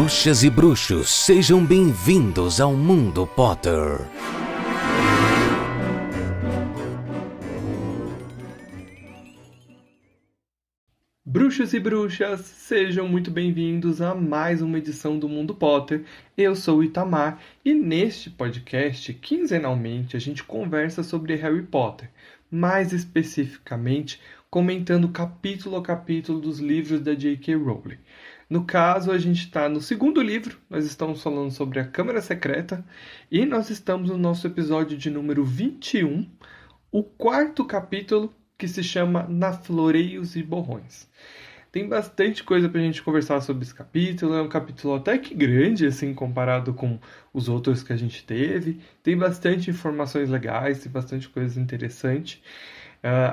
Bruxas e bruxos, sejam bem-vindos ao Mundo Potter. Bruxos e bruxas, sejam muito bem-vindos a mais uma edição do Mundo Potter. Eu sou o Itamar e neste podcast, quinzenalmente, a gente conversa sobre Harry Potter, mais especificamente comentando capítulo a capítulo dos livros da J.K. Rowling. No caso, a gente está no segundo livro, nós estamos falando sobre a Câmara Secreta, e nós estamos no nosso episódio de número 21, o quarto capítulo, que se chama Na Floreios e Borrões. Tem bastante coisa para a gente conversar sobre esse capítulo, é um capítulo até que grande, assim, comparado com os outros que a gente teve, tem bastante informações legais, tem bastante coisa interessante.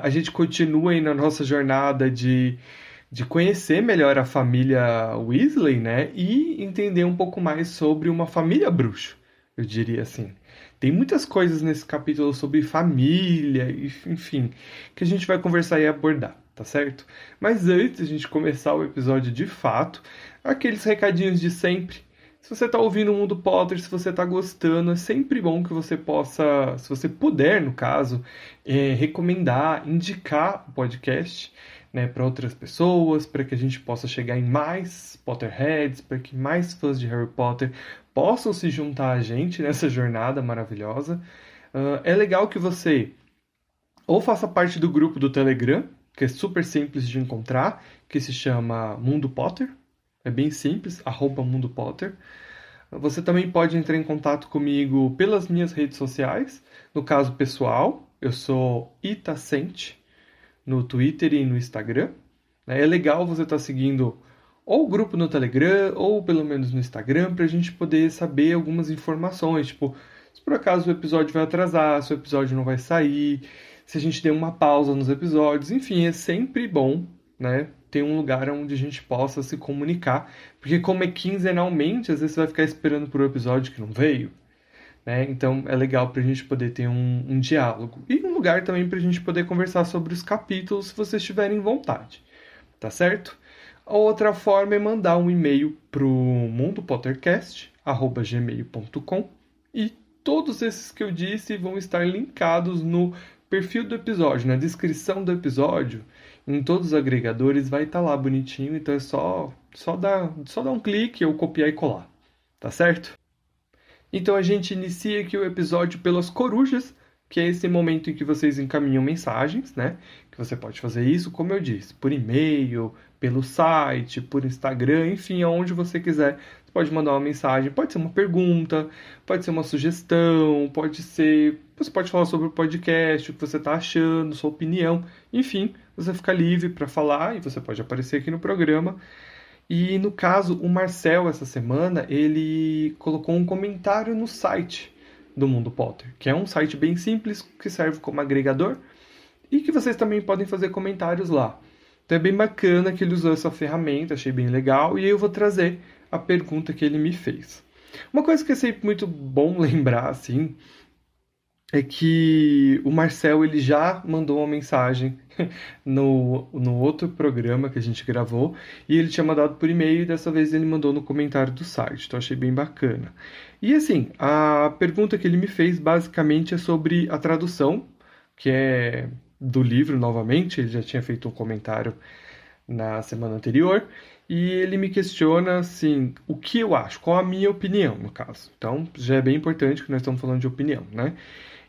A gente continua aí na nossa jornada de conhecer melhor a família Weasley, né? E entender um pouco mais sobre uma família bruxa, eu diria assim. Tem muitas coisas nesse capítulo sobre família, enfim, que a gente vai conversar e abordar, tá certo? Mas antes de a gente começar o episódio de fato, aqueles recadinhos de sempre. Se você está ouvindo o Mundo Potter, se você está gostando, é sempre bom que você possa, se você puder, no caso, recomendar, indicar o podcast, né, para outras pessoas, para que a gente possa chegar em mais Potterheads, para que mais fãs de Harry Potter possam se juntar a gente nessa jornada maravilhosa. É legal que você ou faça parte do grupo do Telegram, que é super simples de encontrar, que se chama Mundo Potter. É bem simples, @Mundo Potter. Você também pode entrar em contato comigo pelas minhas redes sociais. No caso pessoal, eu sou Itacente no Twitter e no Instagram. É legal você estar seguindo ou o grupo no Telegram, ou pelo menos no Instagram, para a gente poder saber algumas informações. Tipo, se por acaso o episódio vai atrasar, se o episódio não vai sair, se a gente deu uma pausa nos episódios. Enfim, é sempre bom, né? Tem um lugar onde a gente possa se comunicar, porque como é quinzenalmente, às vezes você vai ficar esperando por um episódio que não veio, né? Então é legal para a gente poder ter um diálogo e um lugar também para a gente poder conversar sobre os capítulos, se vocês tiverem vontade, tá certo? Outra forma é mandar um e-mail pro mundopottercast@gmail.com e todos esses que eu disse vão estar linkados no perfil do episódio, na descrição do episódio. Em todos os agregadores vai estar lá bonitinho, então é só dar um clique ou copiar e colar, tá certo? Então a gente inicia aqui o episódio pelas corujas, que é esse momento em que vocês encaminham mensagens, né? Que você pode fazer isso, como eu disse, por e-mail, pelo site, por Instagram, enfim, aonde você quiser. Você pode mandar uma mensagem, pode ser uma pergunta, pode ser uma sugestão, pode ser... Você pode falar sobre o podcast, o que você está achando, sua opinião, enfim, você fica livre para falar e você pode aparecer aqui no programa. E no caso, o Marcel, essa semana, ele colocou um comentário no site do Mundo Potter, que é um site bem simples, que serve como agregador, e que vocês também podem fazer comentários lá. Então é bem bacana que ele usou essa ferramenta, achei bem legal, e aí eu vou trazer a pergunta que ele me fez. Uma coisa que é sempre muito bom lembrar, assim, é que o Marcel ele já mandou uma mensagem no outro programa que a gente gravou, e ele tinha mandado por e-mail, e dessa vez ele mandou no comentário do site, então achei bem bacana. E assim, a pergunta que ele me fez basicamente é sobre a tradução, que é do livro novamente, ele já tinha feito um comentário na semana anterior, e ele me questiona, assim, o que eu acho, qual a minha opinião, no caso. Então, já é bem importante que nós estamos falando de opinião, né?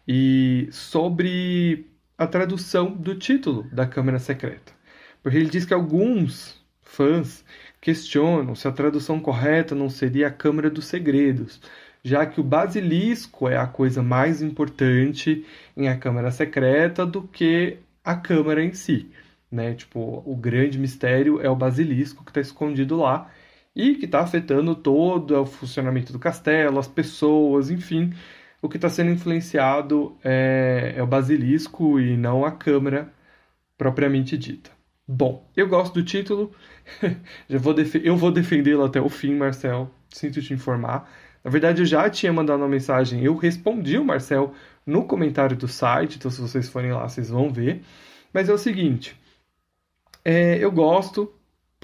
E sobre a tradução do título da Câmara Secreta. Porque ele diz que alguns fãs questionam se a tradução correta não seria a Câmara dos Segredos, já que o basilisco é a coisa mais importante em A Câmara Secreta do que a Câmara em si, né? Tipo, o grande mistério é o basilisco que está escondido lá e que está afetando todo o funcionamento do castelo, as pessoas, enfim... O que está sendo influenciado é o basilisco e não a câmara propriamente dita. Bom, eu gosto do título, eu vou defendê-lo até o fim, Marcel, sinto te informar. Na verdade, eu já tinha mandado uma mensagem, eu respondi o Marcel no comentário do site, então se vocês forem lá, vocês vão ver. Mas é o seguinte, eu gosto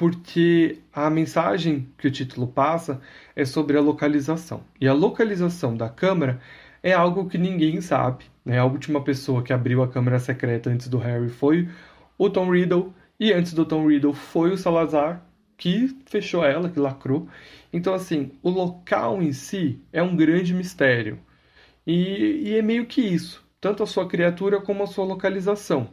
porque a mensagem que o título passa é sobre a localização. E a localização da Câmara é algo que ninguém sabe, né? A última pessoa que abriu a Câmara Secreta antes do Harry foi o Tom Riddle, e antes do Tom Riddle foi o Salazar, que fechou ela, que lacrou. Então, assim, o local em si é um grande mistério. E é meio que isso, tanto a sua criatura como a sua localização.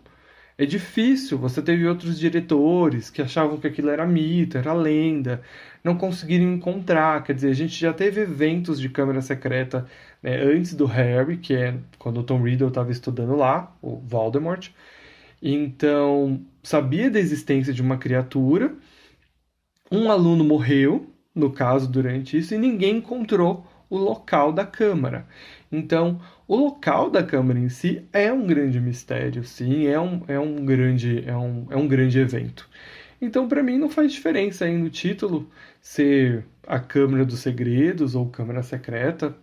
É difícil, você teve outros diretores que achavam que aquilo era mito, era lenda, não conseguiram encontrar. Quer dizer, a gente já teve eventos de Câmara Secreta, né, antes do Harry, que é quando o Tom Riddle estava estudando lá, o Voldemort. Então, sabia da existência de uma criatura, um aluno morreu, no caso, durante isso, e ninguém encontrou o local da Câmara. Então, o local da Câmara em si é um grande mistério, sim, é um grande evento. Então, para mim, não faz diferença aí no título ser a Câmara dos Segredos ou Câmara Secreta.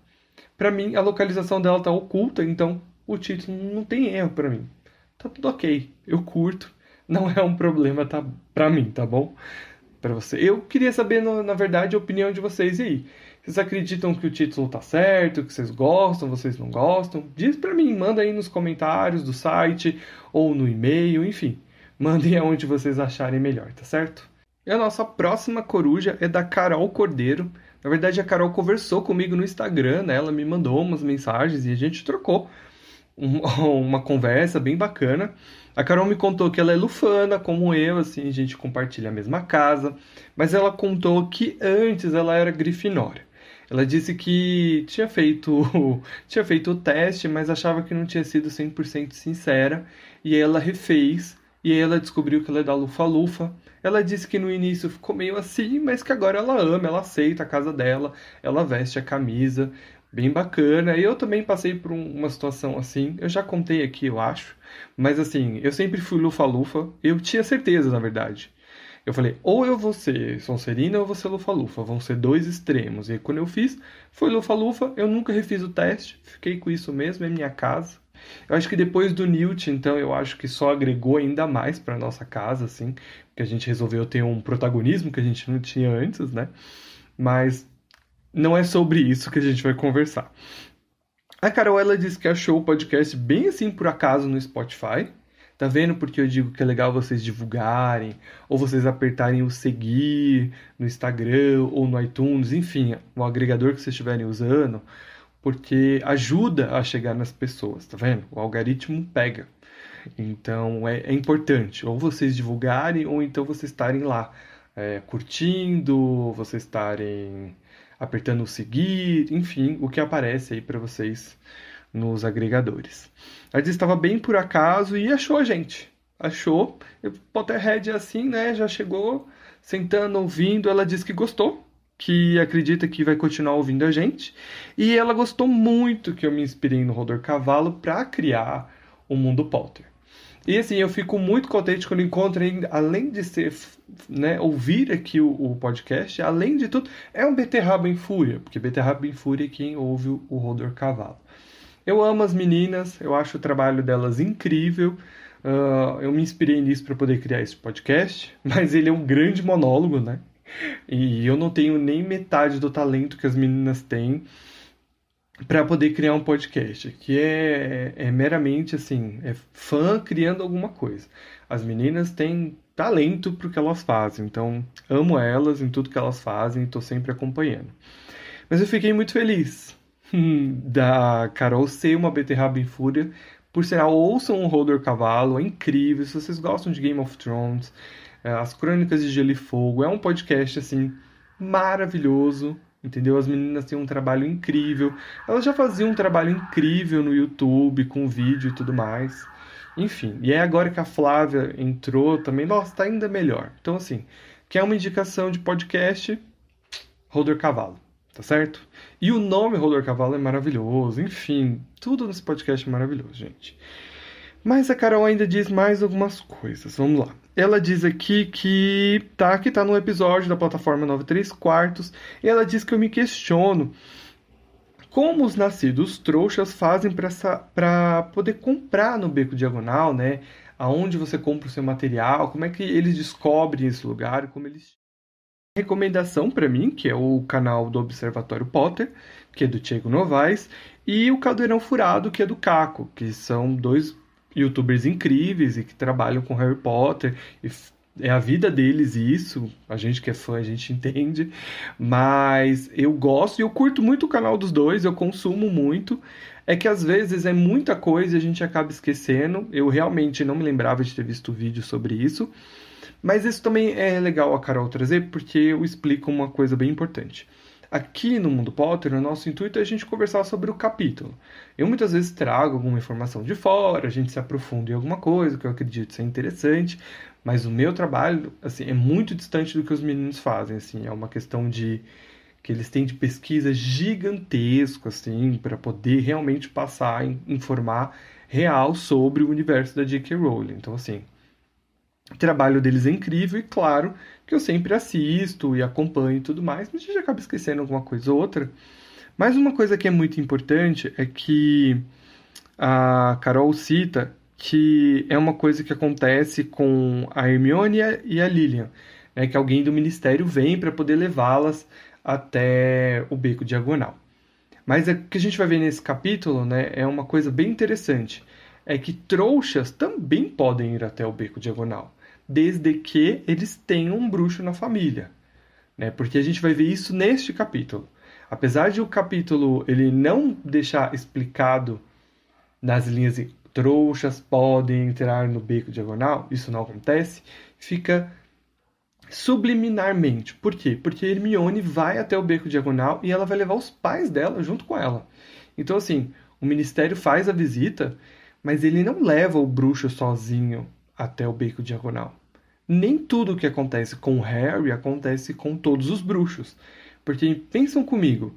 Para mim, a localização dela está oculta, então o título não tem erro para mim. Tá tudo ok, eu curto, não é um problema, tá, para mim, tá bom? Para você. Eu queria saber, na verdade, a opinião de vocês aí. Vocês acreditam que o título tá certo, que vocês gostam, vocês não gostam? Diz para mim, manda aí nos comentários do site ou no e-mail, enfim. Mandem aonde vocês acharem melhor, tá certo? E a nossa próxima coruja é da Carol Cordeiro. Na verdade, a Carol conversou comigo no Instagram, né? Ela me mandou umas mensagens e a gente trocou uma conversa bem bacana. A Carol me contou que ela é lufana, como eu, assim, a gente compartilha a mesma casa, mas ela contou que antes ela era grifinória. Ela disse que tinha feito o teste, mas achava que não tinha sido 100% sincera, e ela refez, e ela descobriu que ela é da Lufa-Lufa. Ela disse que no início ficou meio assim, mas que agora ela ama, ela aceita a casa dela, ela veste a camisa, bem bacana. Eu também passei por uma situação assim, eu já contei aqui, eu acho, mas assim, eu sempre fui Lufa-Lufa, eu tinha certeza, na verdade. Eu falei, ou eu vou ser Sonserina ou eu vou ser Lufa-Lufa, vão ser dois extremos. E quando eu fiz, foi Lufa-Lufa, eu nunca refiz o teste, fiquei com isso mesmo, é minha casa. Eu acho que depois do Newt, então, eu acho que só agregou ainda mais para nossa casa, assim, porque a gente resolveu ter um protagonismo que a gente não tinha antes, né? Mas não é sobre isso que a gente vai conversar. A Carol, ela disse que achou o podcast bem assim por acaso no Spotify. Tá vendo? Porque eu digo que é legal vocês divulgarem, ou vocês apertarem o seguir no Instagram ou no iTunes, enfim, o agregador que vocês estiverem usando, porque ajuda a chegar nas pessoas, tá vendo? O algoritmo pega. Então, é importante, ou vocês divulgarem, ou então vocês estarem lá curtindo, vocês estarem apertando o seguir, enfim, o que aparece aí para vocês nos agregadores. A gente estava bem por acaso e achou a gente. Achou. O Potterhead é assim, né? Já chegou sentando, ouvindo. Ela disse que gostou, que acredita que vai continuar ouvindo a gente. E ela gostou muito que eu me inspirei no Rodor Cavalo para criar o Mundo Potter. E assim, eu fico muito contente quando encontro, além de ser, né, ouvir aqui o podcast, além de tudo, é um beterraba em fúria, porque beterraba em fúria é quem ouve o Rodor Cavalo. Eu amo as meninas, eu acho o trabalho delas incrível, eu me inspirei nisso para poder criar esse podcast, mas ele é um grande monólogo, né? E eu não tenho nem metade do talento que as meninas têm para poder criar um podcast, que é meramente assim, é fã criando alguma coisa. As meninas têm talento para o que elas fazem, então amo elas em tudo que elas fazem e estou sempre acompanhando. Mas eu fiquei muito feliz da Carol ser uma beterraba em fúria. Por sinal, ouçam o Rodor Cavalo, é incrível. Se vocês gostam de Game of Thrones, As Crônicas de Gelo e Fogo, é um podcast assim maravilhoso. Entendeu? As meninas têm um trabalho incrível. Elas já faziam um trabalho incrível no YouTube, com vídeo e tudo mais. Enfim, e é agora que a Flávia entrou também. Nossa, tá ainda melhor. Então, assim, quer uma indicação de podcast? Rodor Cavalo, tá certo? E o nome Rodor Cavalo é maravilhoso. Enfim, tudo nesse podcast é maravilhoso, gente. Mas a Carol ainda diz mais algumas coisas. Vamos lá. Ela diz aqui que tá no episódio da plataforma 9 3/4, e ela diz que eu me questiono como os nascidos trouxas fazem para poder comprar no Beco Diagonal, né? aonde você compra o seu material, como é que eles descobrem esse lugar, como eles... Recomendação para mim, que é o canal do Observatório Potter, que é do Thiago Novaes, e o Caldeirão Furado, que é do Caco, que são dois youtubers incríveis e que trabalham com Harry Potter, e é a vida deles isso, a gente que é fã, a gente entende, mas eu gosto e eu curto muito o canal dos dois, eu consumo muito, é que às vezes é muita coisa e a gente acaba esquecendo, eu realmente não me lembrava de ter visto vídeo sobre isso, mas isso também é legal a Carol trazer, porque eu explico uma coisa bem importante. Aqui no Mundo Potter, o nosso intuito é a gente conversar sobre o capítulo. Eu muitas vezes trago alguma informação de fora, a gente se aprofunda em alguma coisa que eu acredito ser interessante, mas o meu trabalho assim, é muito distante do que os meninos fazem. Assim, é uma questão de que eles têm de pesquisa gigantesco assim, para poder realmente passar e informar real sobre o universo da J.K. Rowling. Então, assim, o trabalho deles é incrível e, claro, que eu sempre assisto e acompanho e tudo mais, mas a gente acaba esquecendo alguma coisa ou outra. Mas uma coisa que é muito importante é que a Carol cita que é uma coisa que acontece com a Hermione e a Lilian, né, que alguém do Ministério vem para poder levá-las até o Beco Diagonal. Mas o que a gente vai ver nesse capítulo, né, é uma coisa bem interessante, é que trouxas também podem ir até o Beco Diagonal, desde que eles tenham um bruxo na família, né? Porque a gente vai ver isso neste capítulo. Apesar de o capítulo ele não deixar explicado nas linhas de trouxas podem entrar no Beco Diagonal, isso não acontece, fica subliminarmente. Por quê? Porque Hermione vai até o Beco Diagonal e ela vai levar os pais dela junto com ela. Então, assim, o Ministério faz a visita, mas ele não leva o bruxo sozinho até o Beco Diagonal. Nem tudo o que acontece com o Harry acontece com todos os bruxos. Porque, pensam comigo,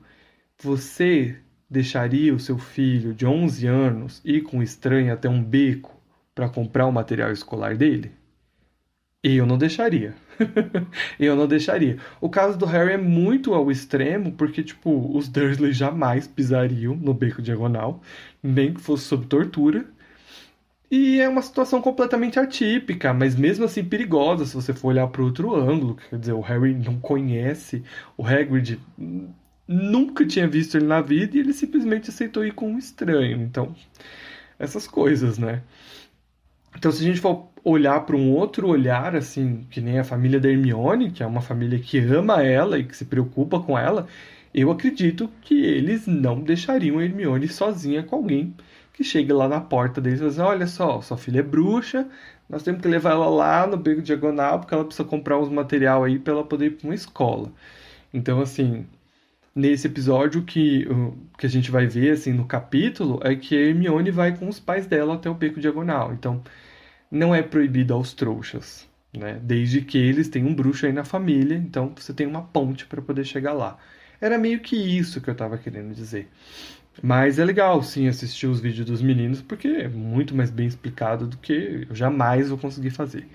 você deixaria o seu filho de 11 anos ir com um estranho até um beco para comprar o material escolar dele? Eu não deixaria. Eu não deixaria. O caso do Harry é muito ao extremo, porque, tipo, os Dursley jamais pisariam no Beco Diagonal, nem que fosse sob tortura. E é uma situação completamente atípica, mas mesmo assim perigosa, se você for olhar para outro ângulo. Quer dizer, o Harry não conhece o Hagrid, nunca tinha visto ele na vida, e ele simplesmente aceitou ir com um estranho. Então, essas coisas, né? Então, se a gente for olhar para um outro olhar, assim, que nem a família da Hermione, que é uma família que ama ela e que se preocupa com ela, eu acredito que eles não deixariam a Hermione sozinha com alguém que chegue lá na porta deles e fala assim, olha só, sua filha é bruxa, nós temos que levar ela lá no Beco Diagonal porque ela precisa comprar uns material aí para ela poder ir para uma escola. Então, assim, nesse episódio que a gente vai ver, assim, no capítulo, é que a Hermione vai com os pais dela até o Beco Diagonal. Então, não é proibido aos trouxas, né? Desde que eles tenham um bruxo aí na família, então você tem uma ponte para poder chegar lá. Era meio que isso que eu estava querendo dizer. Mas é legal, sim, assistir os vídeos dos meninos, porque é muito mais bem explicado do que eu jamais vou conseguir fazer.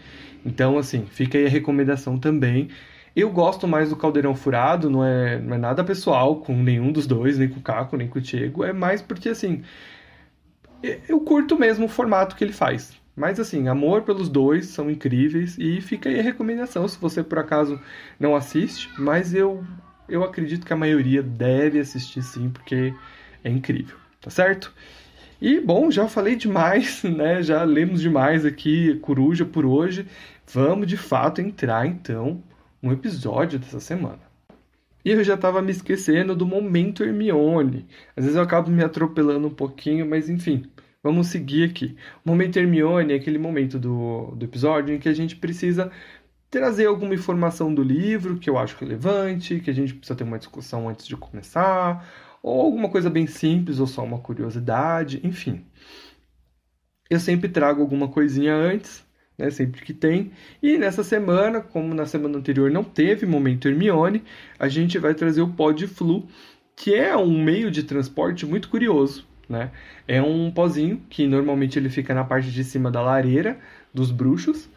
Então, assim, fica aí a recomendação também. Eu gosto mais do Caldeirão Furado, não é nada pessoal com nenhum dos dois, nem com o Caco, nem com o Diego, é mais porque, assim, eu curto mesmo o formato que ele faz. Mas, assim, amor pelos dois, são incríveis, e fica aí a recomendação, se você, por acaso, não assiste, mas eu acredito que a maioria deve assistir, sim, porque é incrível, tá certo? E, bom, já falei demais, né, já lemos demais aqui, Coruja, por hoje, vamos, de fato, entrar, então, no episódio dessa semana. E eu já estava me esquecendo do momento Hermione, às vezes eu acabo me atropelando um pouquinho, mas, enfim... Vamos seguir aqui. O momento Hermione é aquele momento do episódio em que a gente precisa trazer alguma informação do livro que eu acho relevante, que a gente precisa ter uma discussão antes de começar, ou alguma coisa bem simples, ou só uma curiosidade, enfim. Eu sempre trago alguma coisinha antes, né, sempre que tem, e nessa semana, como na semana anterior não teve momento Hermione, a gente vai trazer o Pó de Flu, que é um meio de transporte muito curioso. Né? É um pozinho que normalmente ele fica na parte de cima da lareira dos bruxos,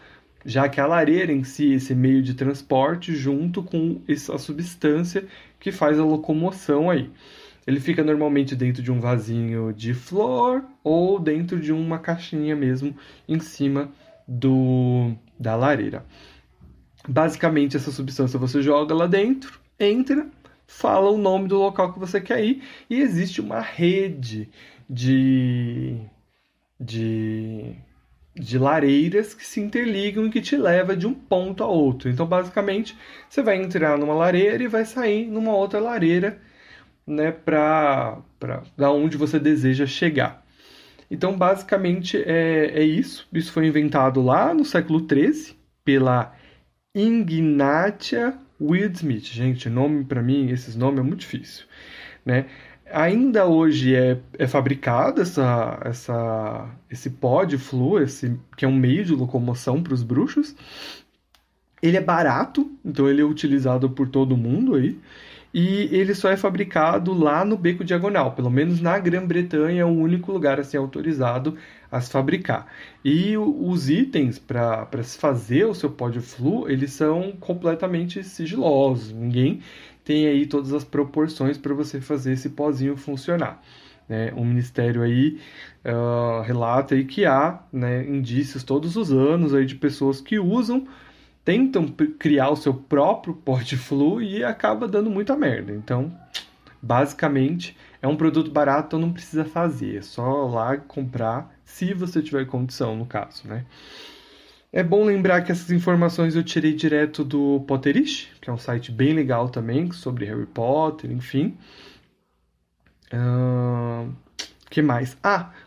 já que a lareira em si, esse meio de transporte junto com essa substância que faz a locomoção aí. Ele fica normalmente dentro de um vasinho de flor ou dentro de uma caixinha mesmo em cima da lareira. Basicamente, essa substância você joga lá dentro, entra, fala o nome do local que você quer ir e existe uma rede de lareiras que se interligam e que te leva de um ponto a outro. Então, basicamente, você vai entrar numa lareira e vai sair numa outra lareira, né, para onde você deseja chegar. Então, basicamente, é isso. Isso foi inventado lá no século XIII pela Ignatia Weedsmith. Gente, nome para mim, esses nomes é muito difícil, né? Ainda hoje é fabricado esse pó de flu, que é um meio de locomoção para os bruxos. Ele é barato, então ele é utilizado por todo mundo aí. E ele só é fabricado lá no Beco Diagonal. Pelo menos na Grã-Bretanha é o único lugar assim autorizado a se fabricar. E os itens para se fazer o seu pó de flu, eles são completamente sigilosos. Ninguém tem aí todas as proporções para você fazer esse pozinho funcionar, né? O Ministério aí relata aí que há, né, indícios todos os anos aí de pessoas que tentam criar o seu próprio pó de flu e acaba dando muita merda. Então, basicamente, é um produto barato, então não precisa fazer. É só lá comprar, se você tiver condição, no caso, né? É bom lembrar que essas informações eu tirei direto do Potterish, que é um site bem legal também, sobre Harry Potter, enfim. Que mais?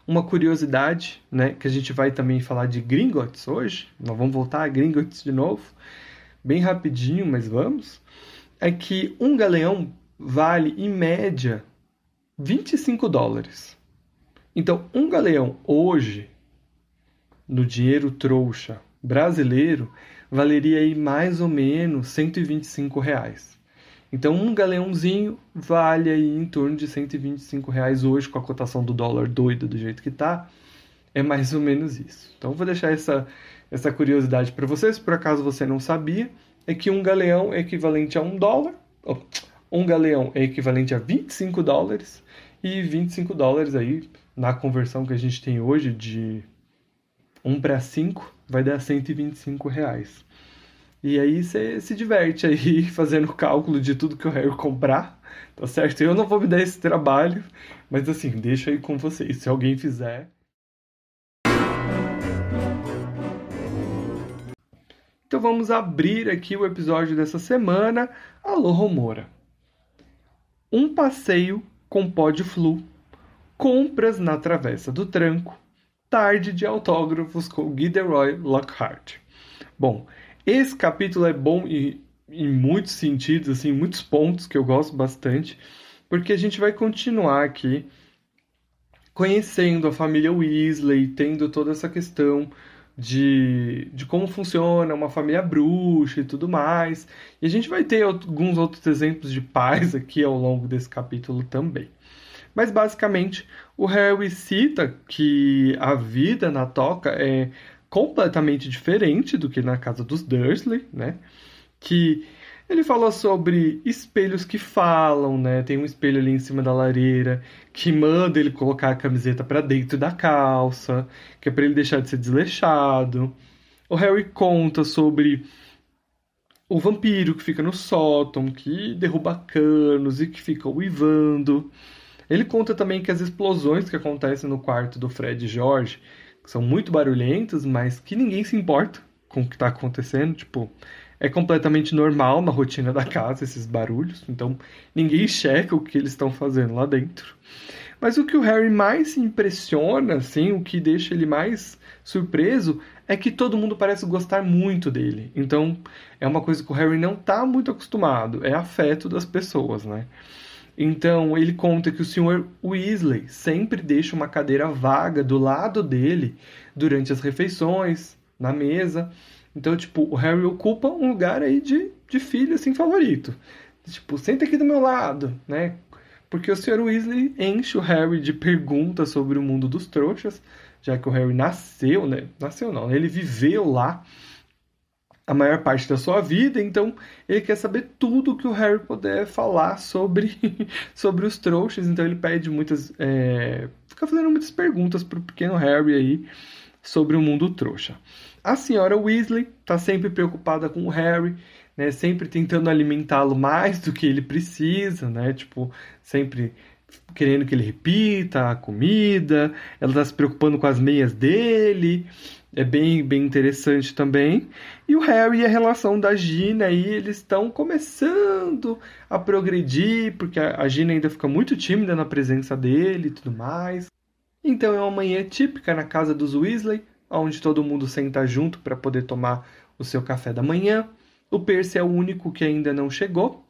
Uma curiosidade, né? Que a gente vai também falar de Gringotts hoje. Nós vamos voltar a Gringotts de novo. Bem rapidinho, mas vamos. É que um galeão vale, em média, $25. Então, um galeão hoje, no dinheiro trouxa brasileiro, valeria aí mais ou menos R$125. Então, um galeãozinho vale aí em torno de R$125 hoje, com a cotação do dólar doida do jeito que tá. É mais ou menos isso. Então, eu vou deixar essa curiosidade para vocês, por acaso você não sabia, é que um galeão é equivalente a $1, um galeão é equivalente a $25, e $25 aí, na conversão que a gente tem hoje de 1 para 5, vai dar R$125. E aí você se diverte aí fazendo o cálculo de tudo que o Harry comprar, tá certo? Eu não vou me dar esse trabalho, mas assim, deixa aí com vocês, se alguém fizer. Então vamos abrir aqui o episódio dessa semana, Alô Romora. Um passeio com pó de flu, compras na Travessa do Tranco, tarde de autógrafos com Gilderoy Lockhart. Bom, esse capítulo é bom em muitos sentidos, assim, muitos pontos que eu gosto bastante, porque a gente vai continuar aqui conhecendo a família Weasley, tendo toda essa questão de como funciona uma família bruxa e tudo mais. E a gente vai ter alguns outros exemplos de pais aqui ao longo desse capítulo também. Mas, basicamente, o Harry cita que a vida na toca é completamente diferente do que na casa dos Dursley, né? Que ele fala sobre espelhos que falam, né? Tem um espelho ali em cima da lareira que manda ele colocar a camiseta para dentro da calça, que é para ele deixar de ser desleixado. O Harry conta sobre o vampiro que fica no sótão, que derruba canos e que fica uivando. Ele conta também que as explosões que acontecem no quarto do Fred e Jorge são muito barulhentos, mas que ninguém se importa com o que está acontecendo. Tipo, é completamente normal na rotina da casa esses barulhos, então ninguém checa o que eles estão fazendo lá dentro. Mas o que o Harry mais se impressiona, assim, o que deixa ele mais surpreso, é que todo mundo parece gostar muito dele. Então, é uma coisa que o Harry não está muito acostumado, é afeto das pessoas, né? Então, ele conta que o Sr. Weasley sempre deixa uma cadeira vaga do lado dele durante as refeições, na mesa. Então, tipo, o Harry ocupa um lugar aí de filho, assim, favorito. Tipo, senta aqui do meu lado, né? Porque o Sr. Weasley enche o Harry de perguntas sobre o mundo dos trouxas, já que o Harry nasceu, né? Nasceu não, ele viveu lá. a maior parte da sua vida, então ele quer saber tudo que o Harry puder falar sobre os trouxas, então ele pede muitas... fica fazendo muitas perguntas pro pequeno Harry aí sobre o mundo trouxa. A senhora Weasley tá sempre preocupada com o Harry, né, sempre tentando alimentá-lo mais do que ele precisa, né, tipo, sempre querendo que ele repita a comida, ela tá se preocupando com as meias dele... É bem, bem interessante também. E o Harry e a relação da Gina aí, eles estão começando a progredir, porque a Gina ainda fica muito tímida na presença dele e tudo mais. Então é uma manhã típica na casa dos Weasley, onde todo mundo senta junto para poder tomar o seu café da manhã. O Percy é o único que ainda não chegou.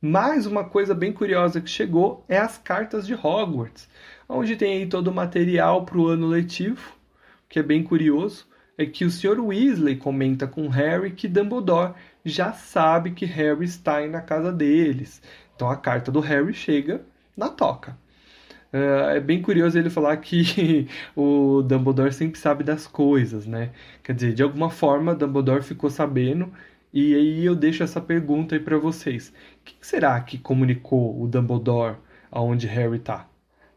Mais uma coisa bem curiosa que chegou é as cartas de Hogwarts, onde tem aí todo o material para o ano letivo. O que é bem curioso é que o Sr. Weasley comenta com Harry que Dumbledore já sabe que Harry está aí na casa deles. Então a carta do Harry chega na toca. É bem curioso ele falar que o Dumbledore sempre sabe das coisas, né? Quer dizer, de alguma forma Dumbledore ficou sabendo. E aí eu deixo essa pergunta aí para vocês. O que será que comunicou o Dumbledore aonde Harry está?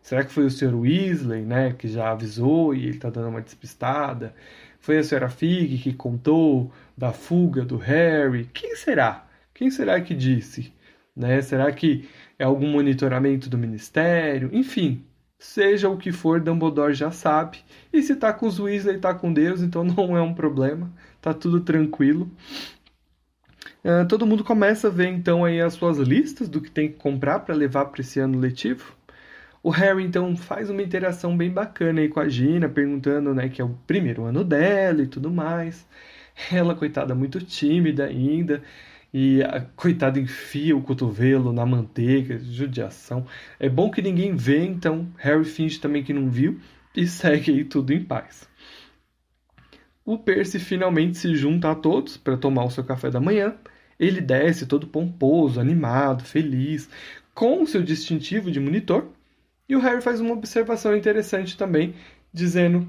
Será que foi o Sr. Weasley, né, que já avisou e ele está dando uma despistada? Foi a Sra. Fig que contou da fuga do Harry? Quem será? Quem será que disse? Né? Será que é algum monitoramento do Ministério? Enfim, seja o que for, Dumbledore já sabe. E se está com os Weasley, está com Deus, então não é um problema. Está tudo tranquilo. Todo mundo começa a ver, então, aí as suas listas do que tem que comprar para levar para esse ano letivo. O Harry, então, faz uma interação bem bacana aí com a Gina, perguntando, né, que é o primeiro ano dela e tudo mais. Ela, coitada, muito tímida ainda, e a coitada enfia o cotovelo na manteiga, judiação. É bom que ninguém vê, então Harry finge também que não viu e segue aí tudo em paz. O Percy finalmente se junta a todos para tomar o seu café da manhã. Ele desce todo pomposo, animado, feliz, com o seu distintivo de monitor. E o Harry faz uma observação interessante também, dizendo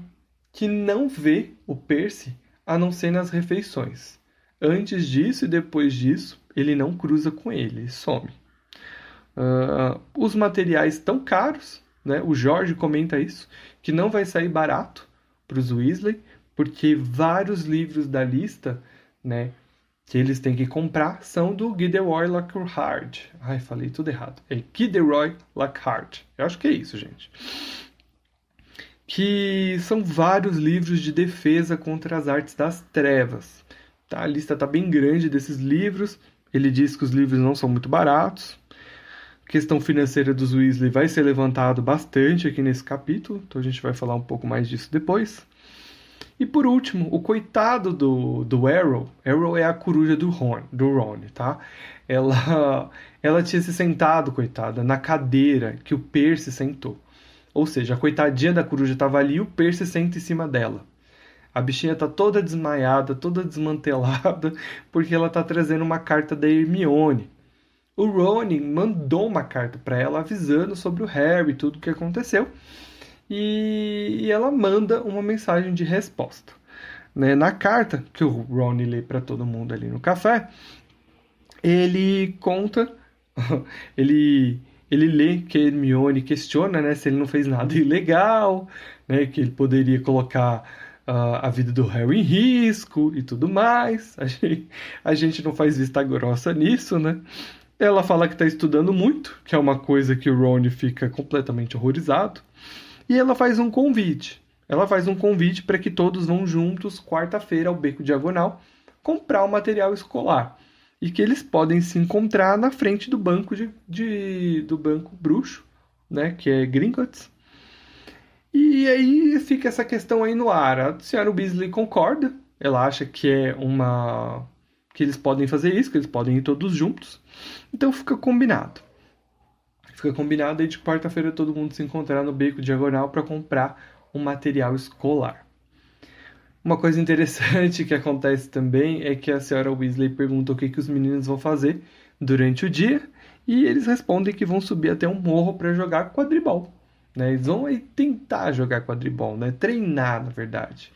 que não vê o Percy a não ser nas refeições. Antes disso e depois disso, ele não cruza com ele, some. Os materiais estão caros, né? O Jorge comenta isso, que não vai sair barato para os Weasley, porque vários livros da lista, né, que eles têm que comprar são do Gilderoy Lockhart. Ai, falei tudo errado. É Gilderoy Lockhart. Eu acho que é isso, gente. Que são vários livros de defesa contra as artes das trevas. Tá? A lista tá bem grande desses livros. Ele diz que os livros não são muito baratos. A questão financeira dos Weasley vai ser levantado bastante aqui nesse capítulo. Então a gente vai falar um pouco mais disso depois. E por último, o coitado do Arrow. Arrow é a coruja do Ron, tá? Ela tinha se sentado, coitada, na cadeira que o Percy sentou. Ou seja, a coitadinha da coruja estava ali e o Percy senta em cima dela. A bichinha tá toda desmaiada, toda desmantelada, porque ela tá trazendo uma carta da Hermione. O Ron mandou uma carta para ela avisando sobre o Harry e tudo o que aconteceu. E ela manda uma mensagem de resposta. Né? Na carta, que o Ron lê para todo mundo ali no café, ele conta, ele lê que a Hermione questiona, né, se ele não fez nada ilegal, né, que ele poderia colocar a vida do Harry em risco e tudo mais. A gente não faz vista grossa nisso, né? Ela fala que está estudando muito, que é uma coisa que o Ron fica completamente horrorizado. E ela faz um convite. Ela faz um convite para que todos vão juntos, quarta-feira, ao Beco Diagonal, comprar o material escolar. E que eles podem se encontrar na frente do banco do banco bruxo, né, que é Gringotts. E aí fica essa questão aí no ar. A senhora Weasley concorda. Ela acha que que eles podem fazer isso, que eles podem ir todos juntos. Então fica combinado. Fica combinado aí de quarta-feira todo mundo se encontrar no Beco Diagonal para comprar um material escolar. Uma coisa interessante que acontece também é que a senhora Weasley pergunta o que os meninos vão fazer durante o dia e eles respondem que vão subir até um morro para jogar quadribol. Né? Eles vão aí tentar jogar quadribol, né? Treinar, na verdade.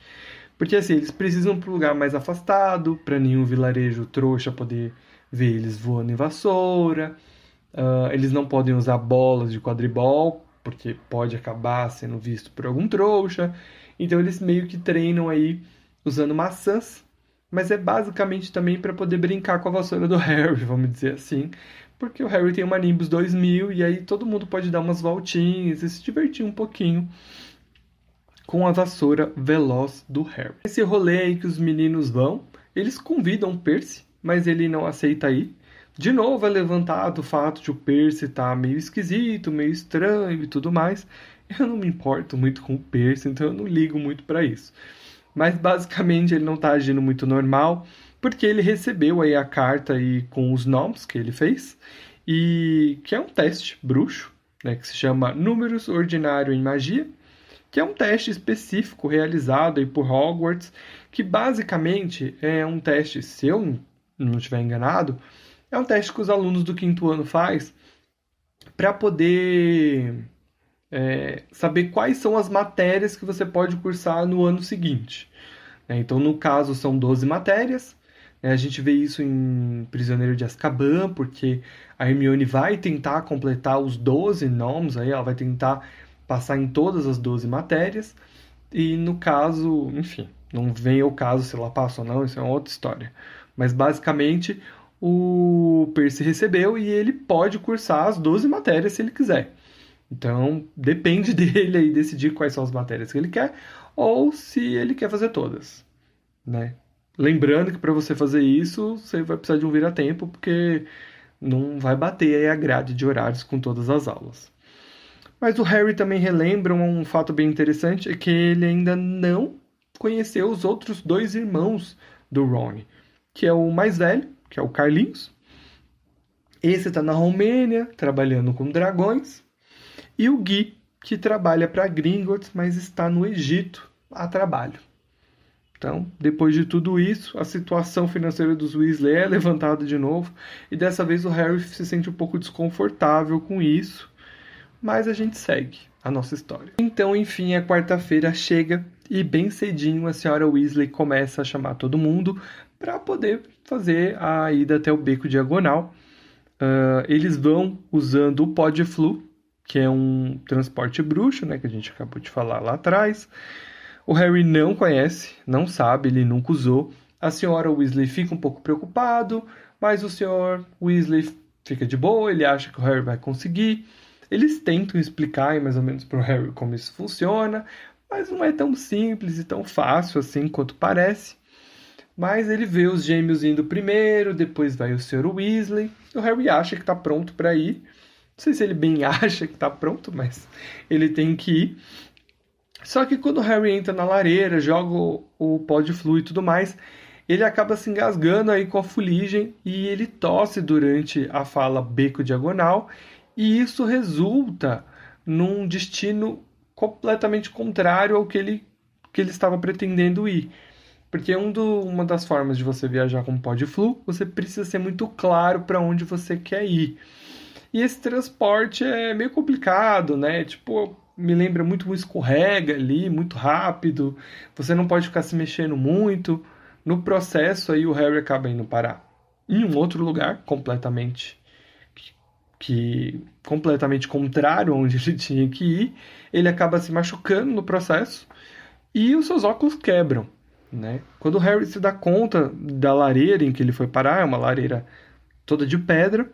Porque assim, eles precisam para um lugar mais afastado, para nenhum vilarejo trouxa poder ver eles voando em vassoura. Eles não podem usar bolas de quadribol, porque pode acabar sendo visto por algum trouxa. Então eles meio que treinam aí usando maçãs, mas é basicamente também para poder brincar com a vassoura do Harry, vamos dizer assim. Porque o Harry tem uma Nimbus 2000 e aí todo mundo pode dar umas voltinhas e se divertir um pouquinho com a vassoura veloz do Harry. Esse rolê aí que os meninos vão, eles convidam o Percy, mas ele não aceita ir. De novo é levantado o fato de o Percy estar meio esquisito, meio estranho e tudo mais. Eu não me importo muito com o Percy, então eu não ligo muito para isso. Mas basicamente ele não está agindo muito normal, porque ele recebeu aí a carta aí com os nomes que ele fez, e que é um teste bruxo, né, que se chama Números Ordinário em Magia, que é um teste específico realizado aí por Hogwarts, que basicamente é um teste, se eu não estiver enganado, é um teste que os alunos do 5º ano faz para poder saber quais são as matérias que você pode cursar no ano seguinte. Então, no caso, são 12 matérias. A gente vê isso em Prisioneiro de Azkaban, porque a Hermione vai tentar completar os 12 nomes, aí ela vai tentar passar em todas as 12 matérias. E no caso, enfim, não vem ao caso se ela passa ou não, isso é uma outra história. Mas basicamente o Percy recebeu e ele pode cursar as 12 matérias se ele quiser. Então depende dele aí decidir quais são as matérias que ele quer ou se ele quer fazer todas, né? Lembrando que para você fazer isso, você vai precisar de um vira-tempo, porque não vai bater aí a grade de horários com todas as aulas. Mas o Harry também relembra um fato bem interessante, é que ele ainda não conheceu os outros 2 irmãos do Ron, que é o mais velho, que é o Carlinhos. Esse está na Romênia, trabalhando com dragões. E o Gui, que trabalha para Gringotts, mas está no Egito a trabalho. Então, depois de tudo isso, a situação financeira dos Weasley é levantada de novo. E dessa vez o Harry se sente um pouco desconfortável com isso. Mas a gente segue a nossa história. Então, enfim, a quarta-feira chega e bem cedinho a senhora Weasley começa a chamar todo mundo para poder fazer a ida até o Beco Diagonal. Eles vão usando o Pó de Flu, que é um transporte bruxo, né, que a gente acabou de falar lá atrás. O Harry não conhece, não sabe, ele nunca usou. A senhora Weasley fica um pouco preocupado, mas o senhor Weasley fica de boa, ele acha que o Harry vai conseguir. Eles tentam explicar mais ou menos para o Harry como isso funciona, mas não é tão simples e tão fácil assim quanto parece. Mas ele vê os gêmeos indo primeiro, depois vai o Sr. Weasley. O Harry acha que está pronto para ir. Não sei se ele bem acha que está pronto, mas ele tem que ir. Só que quando o Harry entra na lareira, joga o pó de flu e tudo mais, ele acaba se engasgando aí com a fuligem e ele tosse durante a fala Beco Diagonal. E isso resulta num destino completamente contrário ao que ele estava pretendendo ir. Porque uma das formas de você viajar com pó de flu, você precisa ser muito claro para onde você quer ir. E esse transporte é meio complicado, né? Tipo, me lembra muito um escorrega ali, muito rápido. Você não pode ficar se mexendo muito. No processo, aí o Harry acaba indo parar em um outro lugar completamente contrário a onde ele tinha que ir. Ele acaba se machucando no processo e os seus óculos quebram, né? Quando o Harry se dá conta da lareira em que ele foi parar, é uma lareira toda de pedra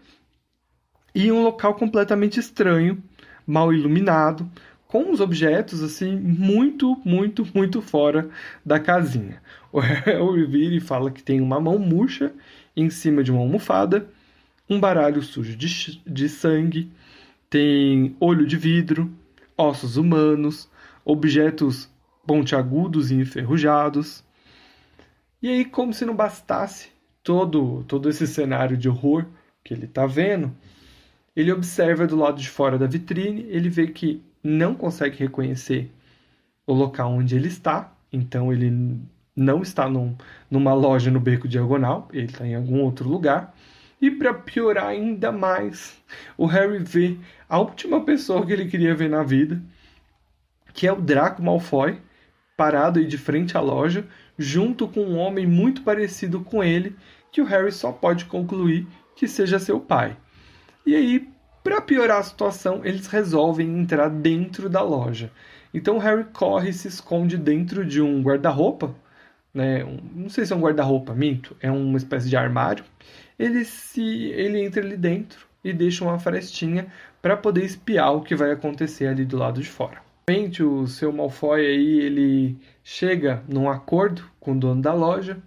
e um local completamente estranho, mal iluminado, com uns objetos assim muito, muito, muito fora da casinha. O Harry vira e fala que tem uma mão murcha em cima de uma almofada, um baralho sujo de sangue, tem olho de vidro, ossos humanos, objetos pontiagudos e enferrujados. E aí, como se não bastasse todo esse cenário de horror que ele está vendo, ele observa do lado de fora da vitrine, ele vê que não consegue reconhecer o local onde ele está, então ele não está numa loja no Beco Diagonal, ele está em algum outro lugar. E para piorar ainda mais, o Harry vê a última pessoa que ele queria ver na vida, que é o Draco Malfoy, parado aí de frente à loja, junto com um homem muito parecido com ele, que o Harry só pode concluir que seja seu pai. E aí, para piorar a situação, eles resolvem entrar dentro da loja. Então o Harry corre e se esconde dentro de um guarda-roupa, né? Não sei se é um guarda-roupa, minto, é uma espécie de armário. Ele entra ali dentro e deixa uma frestinha para poder espiar o que vai acontecer ali do lado de fora. O seu Malfoy aí, ele chega num acordo com o dono da loja,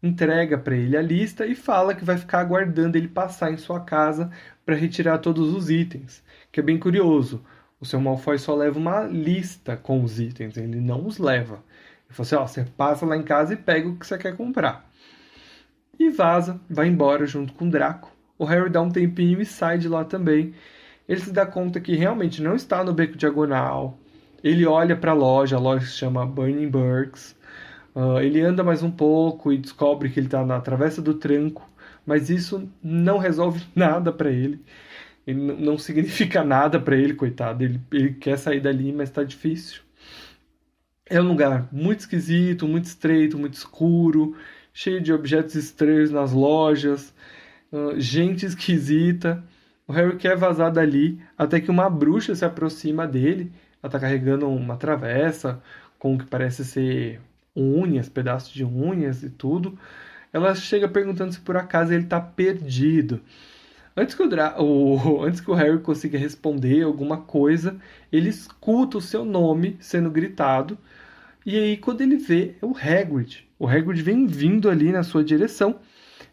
entrega para ele a lista e fala que vai ficar aguardando ele passar em sua casa para retirar todos os itens, que é bem curioso. O seu Malfoy só leva uma lista com os itens, ele não os leva. Ele fala assim, ó, você passa lá em casa e pega o que você quer comprar. E vaza, vai embora junto com o Draco. O Harry dá um tempinho e sai de lá também. Ele se dá conta que realmente não está no Beco Diagonal. Ele olha para a loja se chama Burning Burks. Ele anda mais um pouco e descobre que ele está na Travessa do Tranco, mas isso não resolve nada para ele. Ele não significa nada para ele, coitado. Ele quer sair dali, mas está difícil. É um lugar muito esquisito, muito estreito, muito escuro, cheio de objetos estranhos nas lojas, gente esquisita. O Harry quer vazar dali, até que uma bruxa se aproxima dele. Ela está carregando uma travessa com o que parece ser unhas, pedaços de unhas e tudo. Ela chega perguntando se por acaso ele está perdido. Antes que o Harry consiga responder alguma coisa, ele escuta o seu nome sendo gritado. E aí, quando ele vê, é o Hagrid. O Hagrid vem vindo ali na sua direção.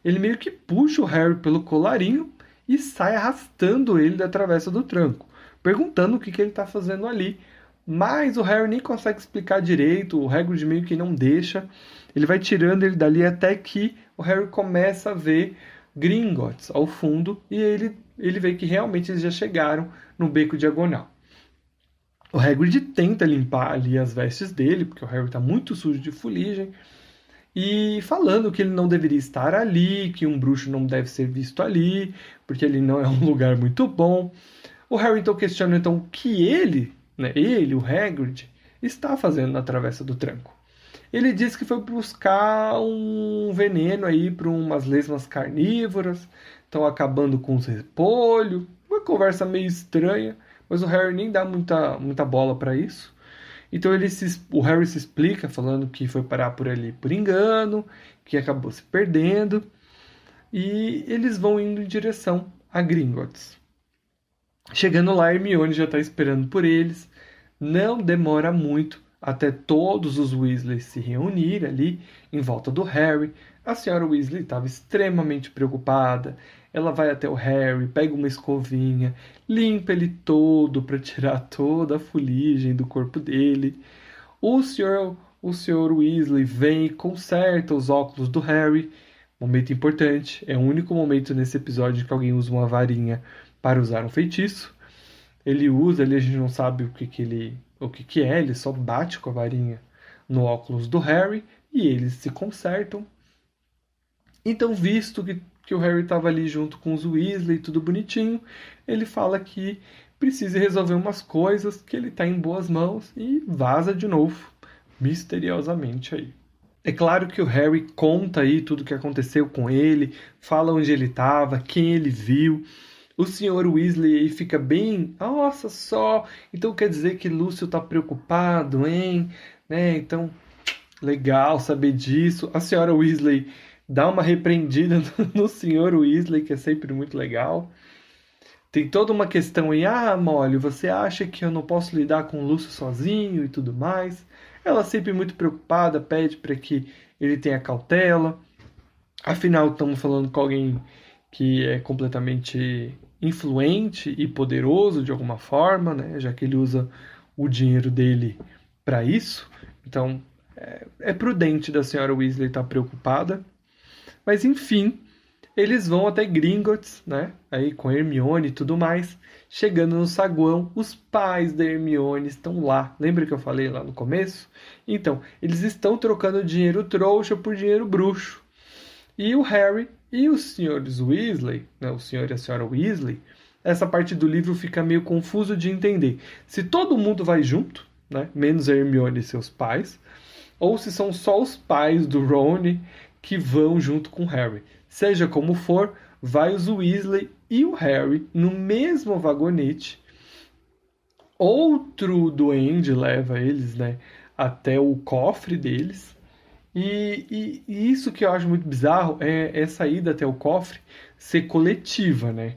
Ele meio que puxa o Harry pelo colarinho e sai arrastando ele da Travessa do Tranco, perguntando o que ele está fazendo ali. Mas o Harry nem consegue explicar direito, o Hagrid meio que não deixa. Ele vai tirando ele dali até que o Harry começa a ver Gringotts ao fundo, e ele vê que realmente eles já chegaram no Beco Diagonal. O Hagrid tenta limpar ali as vestes dele, porque o Harry está muito sujo de fuligem, e falando que ele não deveria estar ali, que um bruxo não deve ser visto ali, porque ele não é um lugar muito bom. O Harry então questiona então, o que o Hagrid, está fazendo na Travessa do Tranco. Ele diz que foi buscar um veneno aí para umas lesmas carnívoras, estão acabando com os repolhos, uma conversa meio estranha, mas o Harry nem dá muita bola para isso. Então o Harry se explica falando que foi parar por ali por engano, que acabou se perdendo, e eles vão indo em direção a Gringotts. Chegando lá, Hermione já está esperando por eles, não demora muito até todos os Weasley se reunirem ali em volta do Harry. A senhora Weasley estava extremamente preocupada. Ela vai até o Harry, pega uma escovinha, limpa ele todo para tirar toda a fuligem do corpo dele. O senhor Weasley vem e conserta os óculos do Harry. Momento importante, é o único momento nesse episódio que alguém usa uma varinha para usar um feitiço. Ele usa, a gente não sabe o que é, ele só bate com a varinha no óculos do Harry e eles se consertam. Então, visto que o Harry estava ali junto com os Weasley, tudo bonitinho, ele fala que precisa resolver umas coisas, que ele está em boas mãos e vaza de novo, misteriosamente aí. É claro que o Harry conta aí tudo o que aconteceu com ele, fala onde ele estava, quem ele viu. O senhor Weasley aí fica bem, nossa só, então quer dizer que Lúcio tá preocupado, hein? Né? Então, legal saber disso. A senhora Weasley dá uma repreendida no senhor Weasley, que é sempre muito legal. Tem toda uma questão aí, Molly, você acha que eu não posso lidar com o Lúcio sozinho e tudo mais? Ela sempre muito preocupada, pede para que ele tenha cautela. Afinal, estamos falando com alguém que é completamente influente e poderoso de alguma forma, né? Já que ele usa o dinheiro dele para isso. Então, é prudente da senhora Weasley estar preocupada. Mas, enfim, eles vão até Gringotts, né? Aí com Hermione e tudo mais. Chegando no saguão, os pais da Hermione estão lá. Lembra que eu falei lá no começo? Então, eles estão trocando dinheiro trouxa por dinheiro bruxo. E o Harry e os senhores Weasley, né, o senhor e a senhora Weasley, essa parte do livro fica meio confuso de entender. Se todo mundo vai junto, né, menos a Hermione e seus pais, ou se são só os pais do Ron que vão junto com o Harry. Seja como for, vai os Weasley e o Harry no mesmo vagonete. Outro duende leva eles, né, até o cofre deles. E isso que eu acho muito bizarro é essa ida até o cofre ser coletiva, né?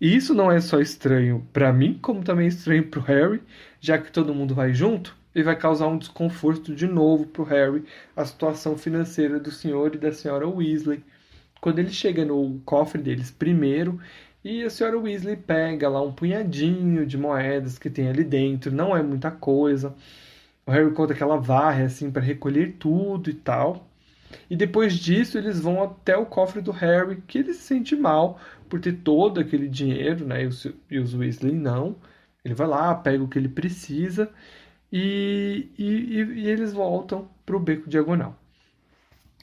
E isso não é só estranho para mim, como também é estranho pro Harry, já que todo mundo vai junto, ele vai causar um desconforto de novo pro Harry, a situação financeira do senhor e da senhora Weasley. Quando ele chega no cofre deles primeiro, e a senhora Weasley pega lá um punhadinho de moedas que tem ali dentro, não é muita coisa. O Harry conta que ela varre, assim, para recolher tudo e tal. E depois disso, eles vão até o cofre do Harry, que ele se sente mal por ter todo aquele dinheiro, né? E os Weasley não. Ele vai lá, pega o que ele precisa e eles voltam para o Beco Diagonal.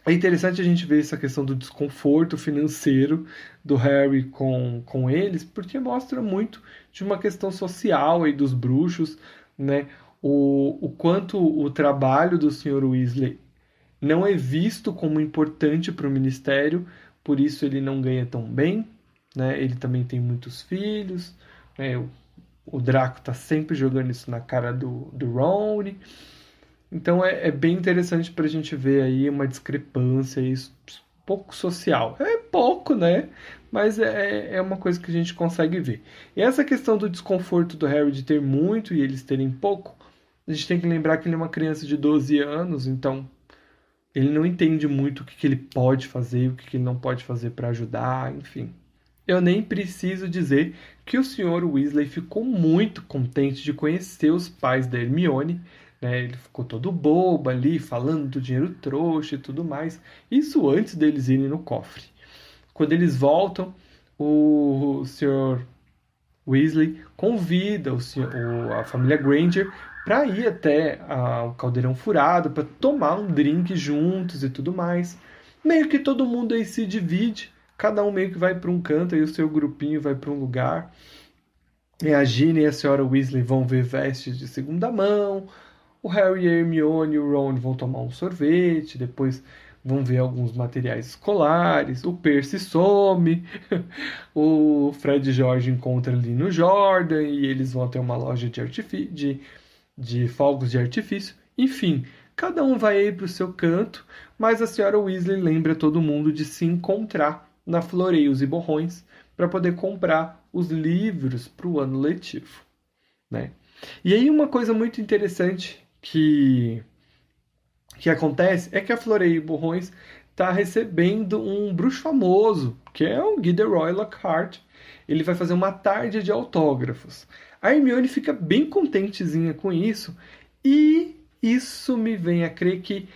É interessante a gente ver essa questão do desconforto financeiro do Harry com eles, porque mostra muito de uma questão social aí dos bruxos, né? O quanto o trabalho do Sr. Weasley não é visto como importante para o Ministério, por isso ele não ganha tão bem, né? Ele também tem muitos filhos, né? O Draco está sempre jogando isso na cara do Ron. Então é bem interessante para a gente ver aí uma discrepância isso, pouco social. É pouco, né? Mas é uma coisa que a gente consegue ver. E essa questão do desconforto do Harry de ter muito e eles terem pouco, a gente tem que lembrar que ele é uma criança de 12 anos, então ele não entende muito o que ele pode fazer e o que ele não pode fazer para ajudar, enfim. Eu nem preciso dizer que o Sr. Weasley ficou muito contente de conhecer os pais da Hermione, né? Ele ficou todo bobo ali, falando do dinheiro trouxa e tudo mais. Isso antes deles irem no cofre. Quando eles voltam, o Sr. Weasley convida a família Granger para ir até o Caldeirão Furado, para tomar um drink juntos e tudo mais. Meio que todo mundo aí se divide, cada um meio que vai para um canto, aí o seu grupinho vai para um lugar. E a Gina e a senhora Weasley vão ver vestes de segunda mão, o Harry, a Hermione e o Ron vão tomar um sorvete, depois vão ver alguns materiais escolares, o Percy some, o Fred e Jorge encontram ali no Jordan, e eles vão até uma loja de fogos de artifício. Enfim, cada um vai aí para o seu canto, mas a senhora Weasley lembra todo mundo de se encontrar na Floreios e Borrões para poder comprar os livros para o ano letivo, né? E aí uma coisa muito interessante que acontece é que a Floreios e Borrões está recebendo um bruxo famoso, que é o Gilderoy Lockhart. Ele vai fazer uma tarde de autógrafos. A Hermione fica bem contentezinha com isso, e isso me vem a crer que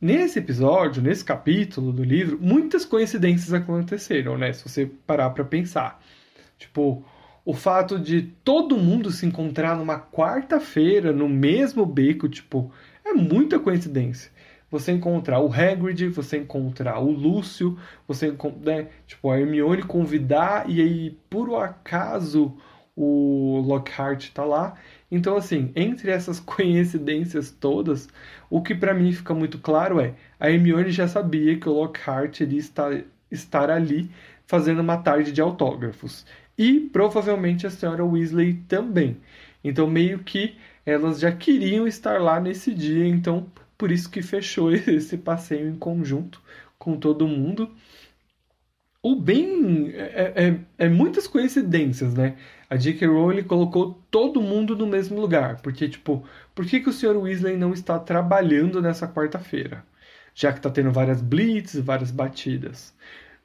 nesse episódio, nesse capítulo do livro, muitas coincidências aconteceram, né? Se você parar para pensar. Tipo, o fato de todo mundo se encontrar numa quarta-feira no mesmo beco, tipo, é muita coincidência. Você encontrar o Hagrid, você encontrar o Lúcio, você encontrar, né, tipo, a Hermione convidar e aí, por acaso, o Lockhart tá lá. Então, assim, entre essas coincidências todas, o que pra mim fica muito claro é a Hermione já sabia que o Lockhart iria estar ali fazendo uma tarde de autógrafos. E, provavelmente, a senhora Weasley também. Então, meio que elas já queriam estar lá nesse dia, então por isso que fechou esse passeio em conjunto com todo mundo. O bem é muitas coincidências, né? A J.K. Rowling colocou todo mundo no mesmo lugar, porque, tipo, por que o Sr. Weasley não está trabalhando nessa quarta-feira? Já que está tendo várias blitzes, várias batidas,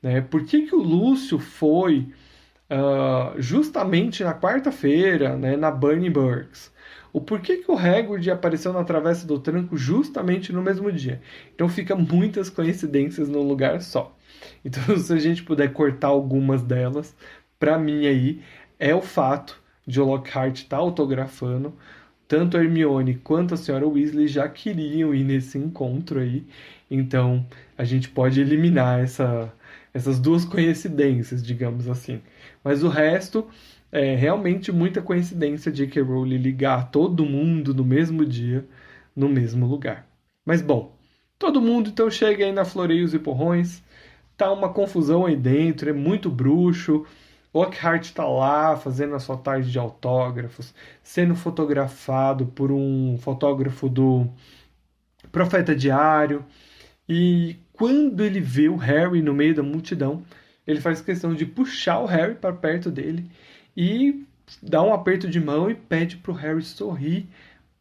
né? Por que o Lúcio foi justamente na quarta-feira, né, na Bunny Burks? O porquê que o Hagrid apareceu na Travessa do Tranco justamente no mesmo dia? Então fica muitas coincidências num lugar só. Então se a gente puder cortar algumas delas, pra mim aí é o fato de o Lockhart estar autografando. Tanto a Hermione quanto a senhora Weasley já queriam ir nesse encontro aí. Então a gente pode eliminar essas duas coincidências, digamos assim. Mas o resto é realmente muita coincidência de J.K. Rowling ligar todo mundo no mesmo dia, no mesmo lugar. Mas bom, todo mundo então chega aí na Floreios e Borrões, tá uma confusão aí dentro, é muito bruxo. Lockhart tá lá fazendo a sua tarde de autógrafos, sendo fotografado por um fotógrafo do Profeta Diário. E quando ele vê o Harry no meio da multidão, ele faz questão de puxar o Harry para perto dele e dá um aperto de mão e pede pro Harry sorrir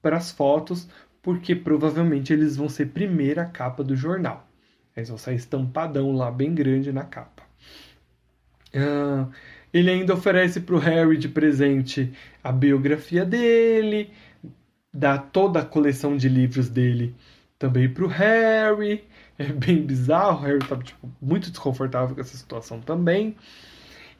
para as fotos, porque provavelmente eles vão ser primeira capa do jornal. Eles vão sair estampadão lá, bem grande na capa. Ele ainda oferece para o Harry de presente a biografia dele, dá toda a coleção de livros dele também para o Harry. É bem bizarro, o Harry está muito desconfortável com essa situação também.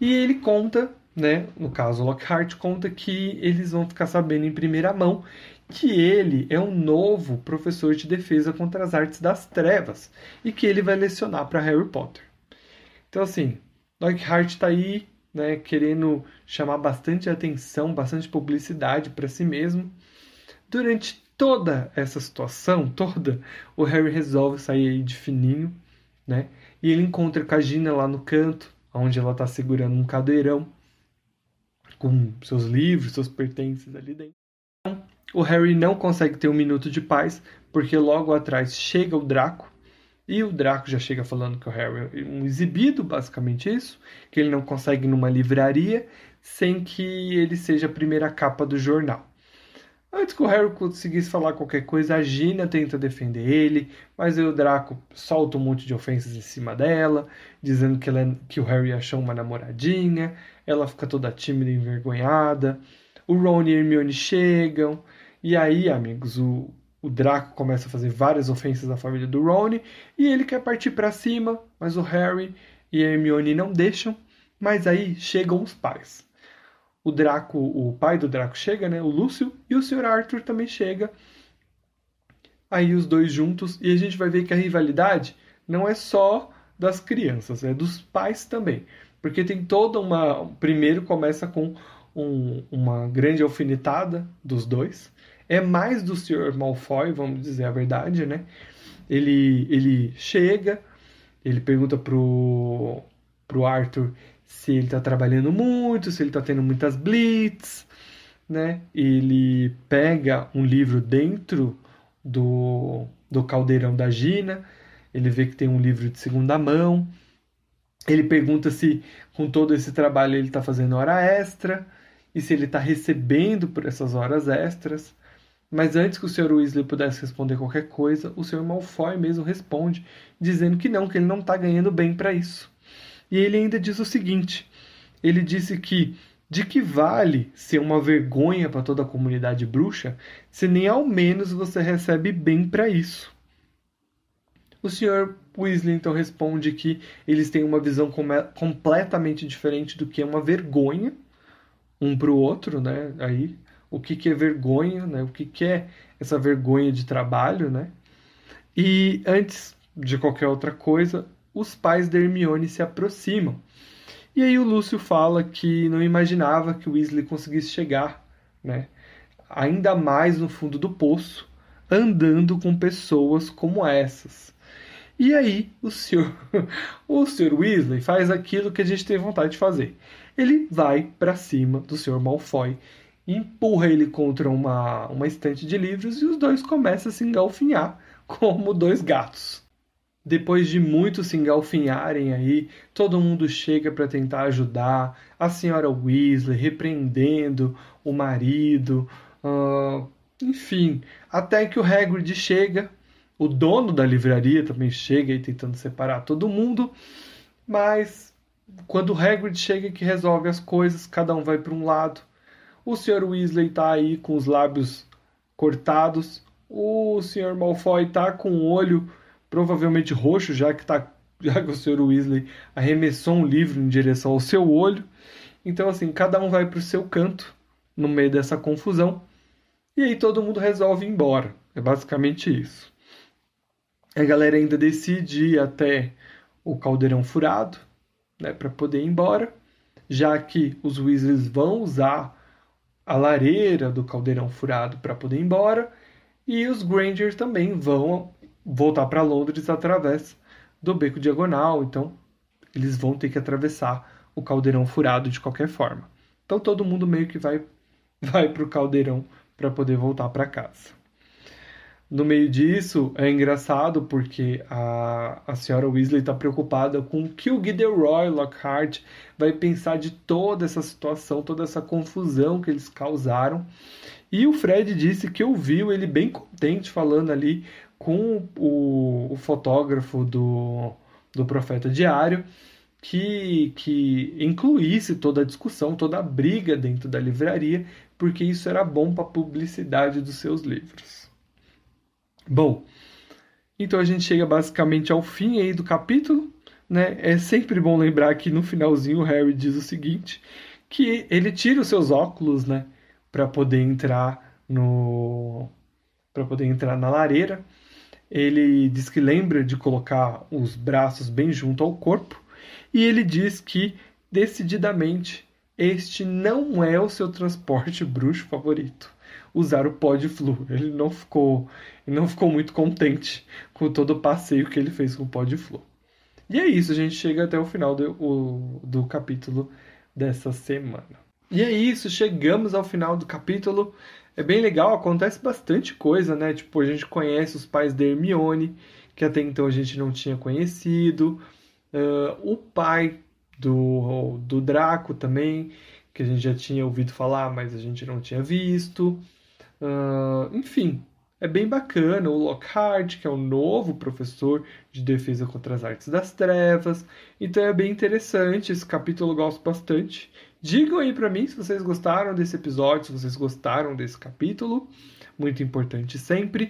E ele conta, né, no caso o Lockhart conta que eles vão ficar sabendo em primeira mão que ele é um novo professor de defesa contra as artes das trevas e que ele vai lecionar para Harry Potter. Então assim, Lockhart está aí, né, querendo chamar bastante atenção, bastante publicidade para si mesmo. Durante toda essa situação, o Harry resolve sair aí de fininho, né? E ele encontra com a Gina lá no canto, onde ela está segurando um cadeirão com seus livros, seus pertences ali dentro. O Harry não consegue ter um minuto de paz, porque logo atrás chega o Draco. E o Draco já chega falando que o Harry é um exibido, basicamente isso, que ele não consegue ir numa livraria sem que ele seja a primeira capa do jornal. Antes que o Harry conseguisse falar qualquer coisa, a Gina tenta defender ele, mas aí o Draco solta um monte de ofensas em cima dela, dizendo que o Harry achou uma namoradinha, ela fica toda tímida e envergonhada. O Ron e a Hermione chegam, e aí, amigos, o Draco começa a fazer várias ofensas à família do Ron e ele quer partir para cima, mas o Harry e a Hermione não deixam, mas aí chegam os pais. O Draco, o pai do Draco chega, né, o Lúcio, e o Sr. Arthur também chega. Aí os dois juntos, e a gente vai ver que a rivalidade não é só das crianças, é dos pais também. Porque tem toda uma... Primeiro começa com uma grande alfinetada dos dois. É mais do Sr. Malfoy, vamos dizer a verdade, né? Ele chega, ele pergunta pro Arthur se ele tá trabalhando muito, se ele tá tendo muitas blitz, né? Ele pega um livro dentro do caldeirão da Gina, ele vê que tem um livro de segunda mão, ele pergunta se com todo esse trabalho ele tá fazendo hora extra e se ele tá recebendo por essas horas extras. Mas antes que o Sr. Weasley pudesse responder qualquer coisa, o Sr. Malfoy mesmo responde, dizendo que ele não está ganhando bem para isso. E ele ainda diz o seguinte, ele disse que de que vale ser uma vergonha para toda a comunidade bruxa, se nem ao menos você recebe bem para isso. O Sr. Weasley então responde que eles têm uma visão completamente diferente do que é uma vergonha, um para o outro, né, aí... o que é vergonha, né? O que é essa vergonha de trabalho, né? E antes de qualquer outra coisa, os pais da Hermione se aproximam. E aí o Lúcio fala que não imaginava que o Weasley conseguisse chegar, né, ainda mais no fundo do poço, andando com pessoas como essas. E aí o Sr. Weasley faz aquilo que a gente tem vontade de fazer. Ele vai para cima do Sr. Malfoy, empurra ele contra uma estante de livros e os dois começam a se engalfinhar como dois gatos. Depois de muito se engalfinharem aí, todo mundo chega para tentar ajudar a senhora Weasley, repreendendo o marido, enfim, até que o Hagrid chega, o dono da livraria também chega e tentando separar todo mundo, mas quando o Hagrid chega que resolve as coisas, cada um vai para um lado. O Sr. Weasley tá aí com os lábios cortados. O Sr. Malfoy tá com o olho provavelmente roxo, já que o Sr. Weasley arremessou um livro em direção ao seu olho. Então, assim, cada um vai pro seu canto no meio dessa confusão. E aí todo mundo resolve ir embora. É basicamente isso. A galera ainda decide ir até o Caldeirão Furado, né, para poder ir embora, já que os Weasleys vão usar a lareira do Caldeirão Furado para poder ir embora, E os Granger também vão voltar para Londres através do Beco Diagonal. Então, eles vão ter que atravessar o Caldeirão Furado de qualquer forma. Então, todo mundo meio que vai para o Caldeirão para poder voltar para casa. No meio disso, é engraçado porque a senhora Weasley está preocupada com o que o Gilderoy Lockhart vai pensar de toda essa situação, toda essa confusão que eles causaram. E o Fred disse que ouviu ele bem contente falando ali com o fotógrafo do Profeta Diário que incluísse toda a discussão, toda a briga dentro da livraria, porque isso era bom para a publicidade dos seus livros. Bom, então a gente chega basicamente ao fim aí do capítulo, né? É sempre bom lembrar que no finalzinho o Harry diz o seguinte, que ele tira os seus óculos, né, para poder entrar na lareira. Ele diz que lembra de colocar os braços bem junto ao corpo e ele diz que decididamente este não é o seu transporte bruxo favorito. Usar o Pó de Flu. Ele não ficou muito contente com todo o passeio que ele fez com o Pó de Flu. E é isso, a gente chega até o final do capítulo dessa semana. E é isso, chegamos ao final do capítulo. É bem legal, acontece bastante coisa, né? Tipo, a gente conhece os pais da Hermione, que até então a gente não tinha conhecido. O pai do Draco também, que a gente já tinha ouvido falar, mas a gente não tinha visto. Enfim, é bem bacana. O Lockhart, que é o novo professor de defesa contra as artes das trevas. Então é bem interessante, esse capítulo eu gosto bastante. Digam aí pra mim se vocês gostaram desse episódio, se vocês gostaram desse capítulo. Muito importante sempre.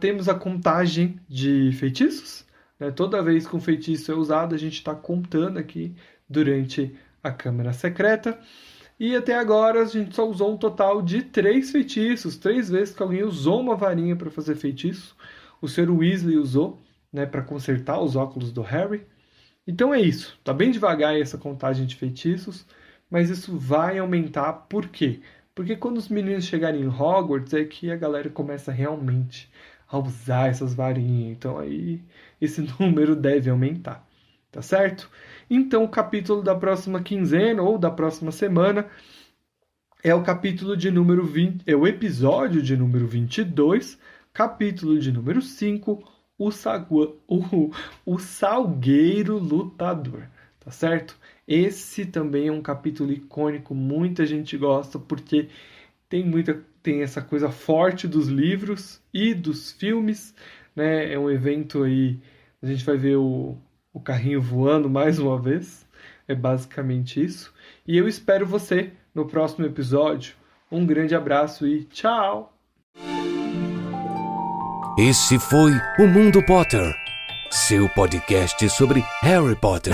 Temos a contagem de feitiços, né? Toda vez que um feitiço é usado, a gente está contando aqui durante a Câmara Secreta, e até agora a gente só usou um total de 3 feitiços, 3 vezes que alguém usou uma varinha para fazer feitiço. O Sr. Weasley usou, né, para consertar os óculos do Harry. Então é isso, tá bem devagar essa contagem de feitiços, mas isso vai aumentar. Por quê? Porque quando os meninos chegarem em Hogwarts é que a galera começa realmente a usar essas varinhas, então aí esse número deve aumentar. Tá certo? Então o capítulo da próxima quinzena ou da próxima semana é o capítulo de número 20, é o episódio de número 22, capítulo de número 5, o Salgueiro Lutador. Tá certo? Esse também é um capítulo icônico, muita gente gosta porque tem essa coisa forte dos livros e dos filmes, né? É um evento aí, a gente vai ver o carrinho voando mais uma vez, é basicamente isso. E eu espero você no próximo episódio. Um grande abraço e tchau! Esse foi o Mundo Potter, seu podcast sobre Harry Potter.